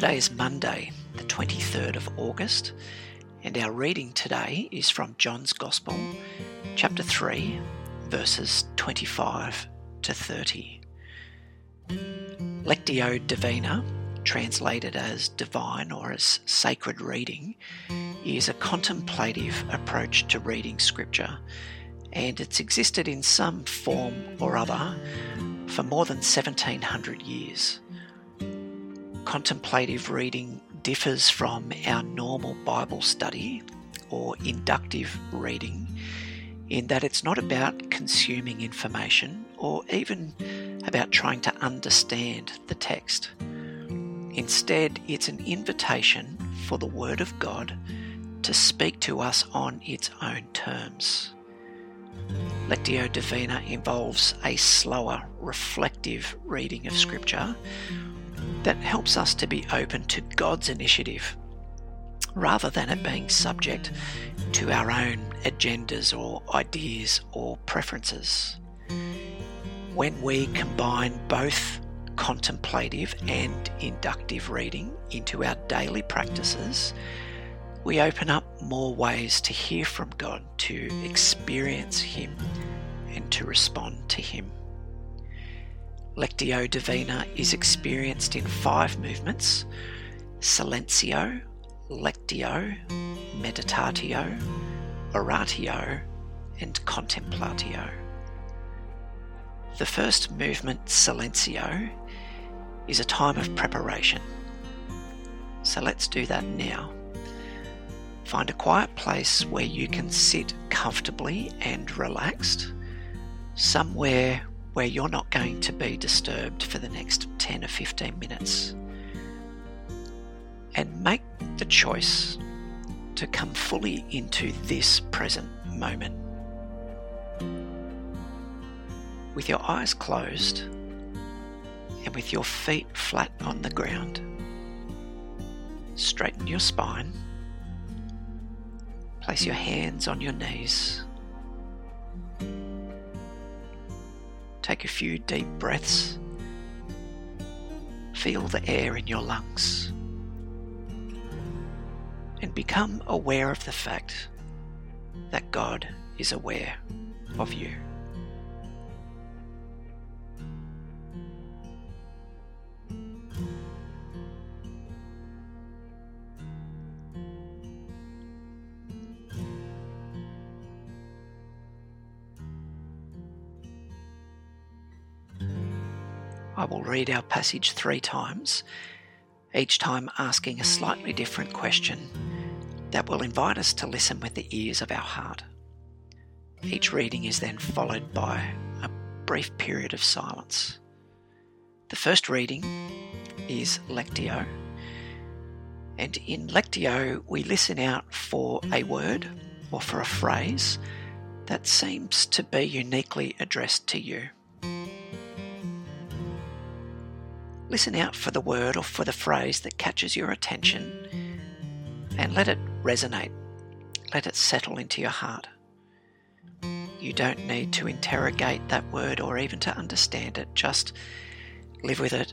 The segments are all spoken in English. Today is Monday, the 23rd of August, and our reading today is from John's Gospel, chapter 3, verses 25 to 30. Lectio Divina, translated as divine or as sacred reading, is a contemplative approach to reading scripture, and it's existed in some form or other for more than 1700 years. Contemplative reading differs from our normal Bible study or inductive reading in that it's not about consuming information or even about trying to understand the text. Instead, it's an invitation for the Word of God to speak to us on its own terms. Lectio Divina involves a slower, reflective reading of Scripture that helps us to be open to God's initiative, rather than it being subject to our own agendas or ideas or preferences. When we combine both contemplative and inductive reading into our daily practices, we open up more ways to hear from God, to experience Him, and to respond to Him. Lectio Divina is experienced in 5 movements: Silencio, Lectio, Meditatio, Oratio, and Contemplatio. The first movement, Silencio, is a time of preparation. So let's do that now. Find a quiet place where you can sit comfortably and relaxed, somewhere where you're not going to be disturbed for the next 10 or 15 minutes. And make the choice to come fully into this present moment. With your eyes closed and with your feet flat on the ground, straighten your spine, place your hands on your knees. Take a few deep breaths. Feel the air in your lungs. And become aware of the fact that God is aware of you. I will read our passage 3 times, each time asking a slightly different question that will invite us to listen with the ears of our heart. Each reading is then followed by a brief period of silence. The first reading is Lectio, and in Lectio we listen out for a word or for a phrase that seems to be uniquely addressed to you. Listen out for the word or for the phrase that catches your attention and let it resonate. Let it settle into your heart. You don't need to interrogate that word or even to understand it. Just live with it,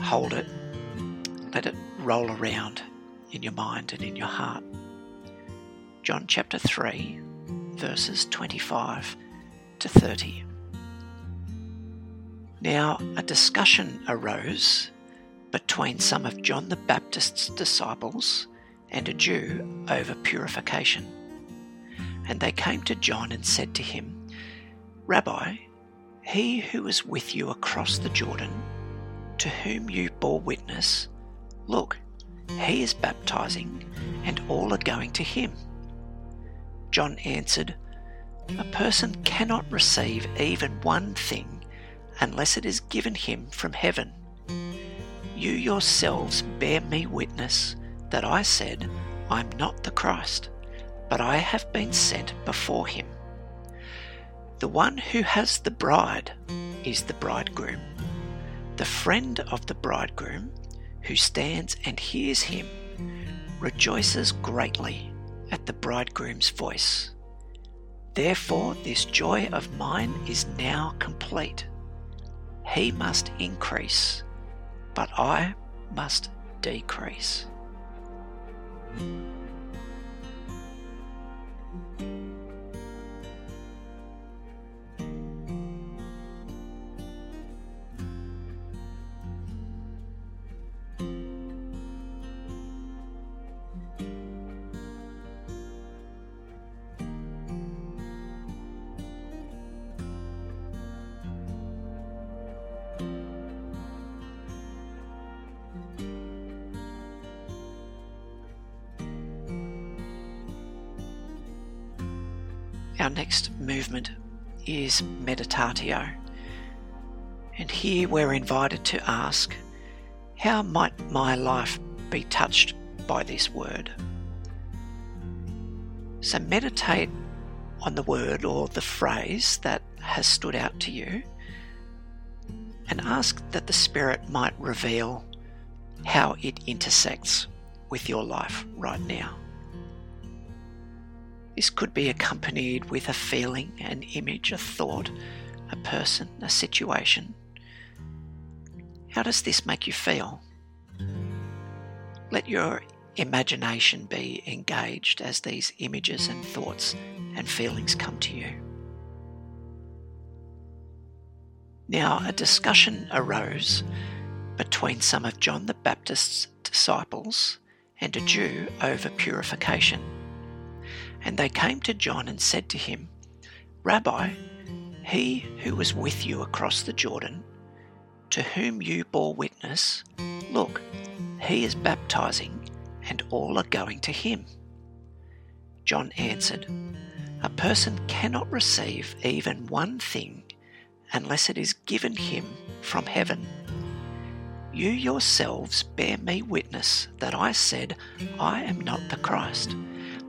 hold it, let it roll around in your mind and in your heart. John chapter 3, verses 25 to 30. Now a discussion arose between some of John the Baptist's disciples and a Jew over purification. And they came to John and said to him, "Rabbi, he who was with you across the Jordan, to whom you bore witness, look, he is baptizing, and all are going to him." John answered, "A person cannot receive even one thing unless it is given him from heaven. You yourselves bear me witness that I said, 'I'm not the Christ, but I have been sent before him.' The one who has the bride is the bridegroom. The friend of the bridegroom, who stands and hears him, rejoices greatly at the bridegroom's voice. Therefore this joy of mine is now complete. He must increase, but I must decrease. Our next movement is Meditatio, and here we're invited to ask, how might my life be touched by this word? So meditate on the word or the phrase that has stood out to you, and ask that the Spirit might reveal how it intersects with your life right now. This could be accompanied with a feeling, an image, a thought, a person, a situation. How does this make you feel? Let your imagination be engaged as these images and thoughts and feelings come to you. Now, a discussion arose between some of John the Baptist's disciples and a Jew over purification. And they came to John and said to him, "Rabbi, he who was with you across the Jordan, to whom you bore witness, look, he is baptizing, and all are going to him." John answered, "A person cannot receive even one thing unless it is given him from heaven. You yourselves bear me witness that I said, I am not the Christ,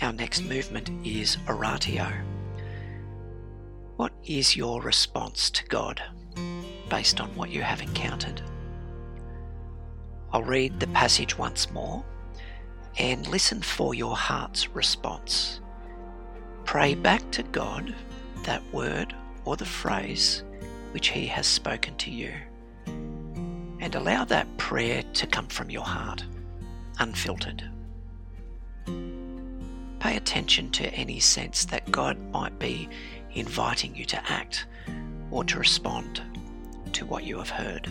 Our next movement is Oratio. What is your response to God based on what you have encountered? I'll read the passage once more and listen for your heart's response. Pray back to God that word or the phrase which he has spoken to you, and allow that prayer to come from your heart, unfiltered. Pay attention to any sense that God might be inviting you to act or to respond to what you have heard.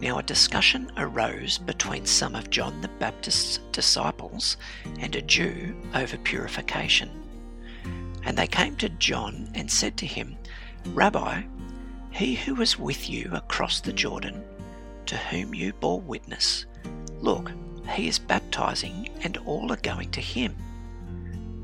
Now, a discussion arose between some of John the Baptist's disciples and a Jew over purification. And they came to John and said to him, "Rabbi, he who was with you across the Jordan, to whom you bore witness, look, he is baptizing, and all are going to him."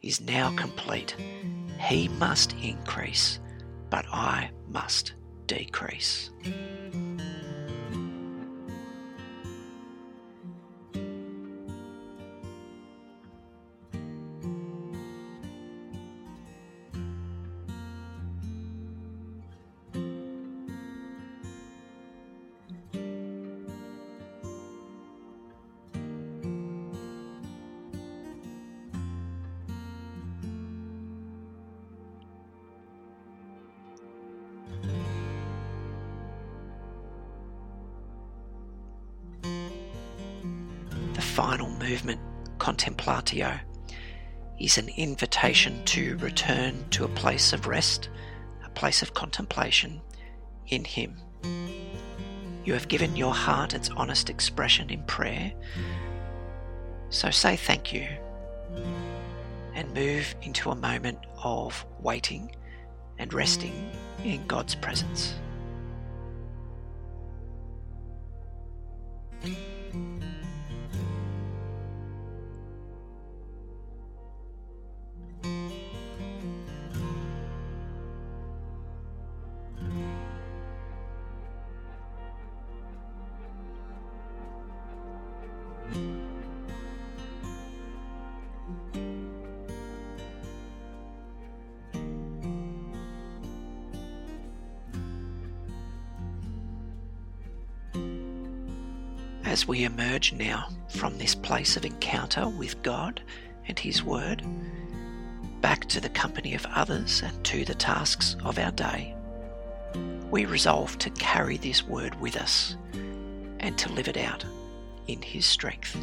is now complete. He must increase, but I must decrease." final movement, Contemplatio, is an invitation to return to a place of rest, a place of contemplation in Him. You have given your heart its honest expression in prayer, so say thank you and move into a moment of waiting and resting in God's presence. As we emerge now from this place of encounter with God and His Word, back to the company of others and to the tasks of our day, we resolve to carry this Word with us and to live it out in His strength.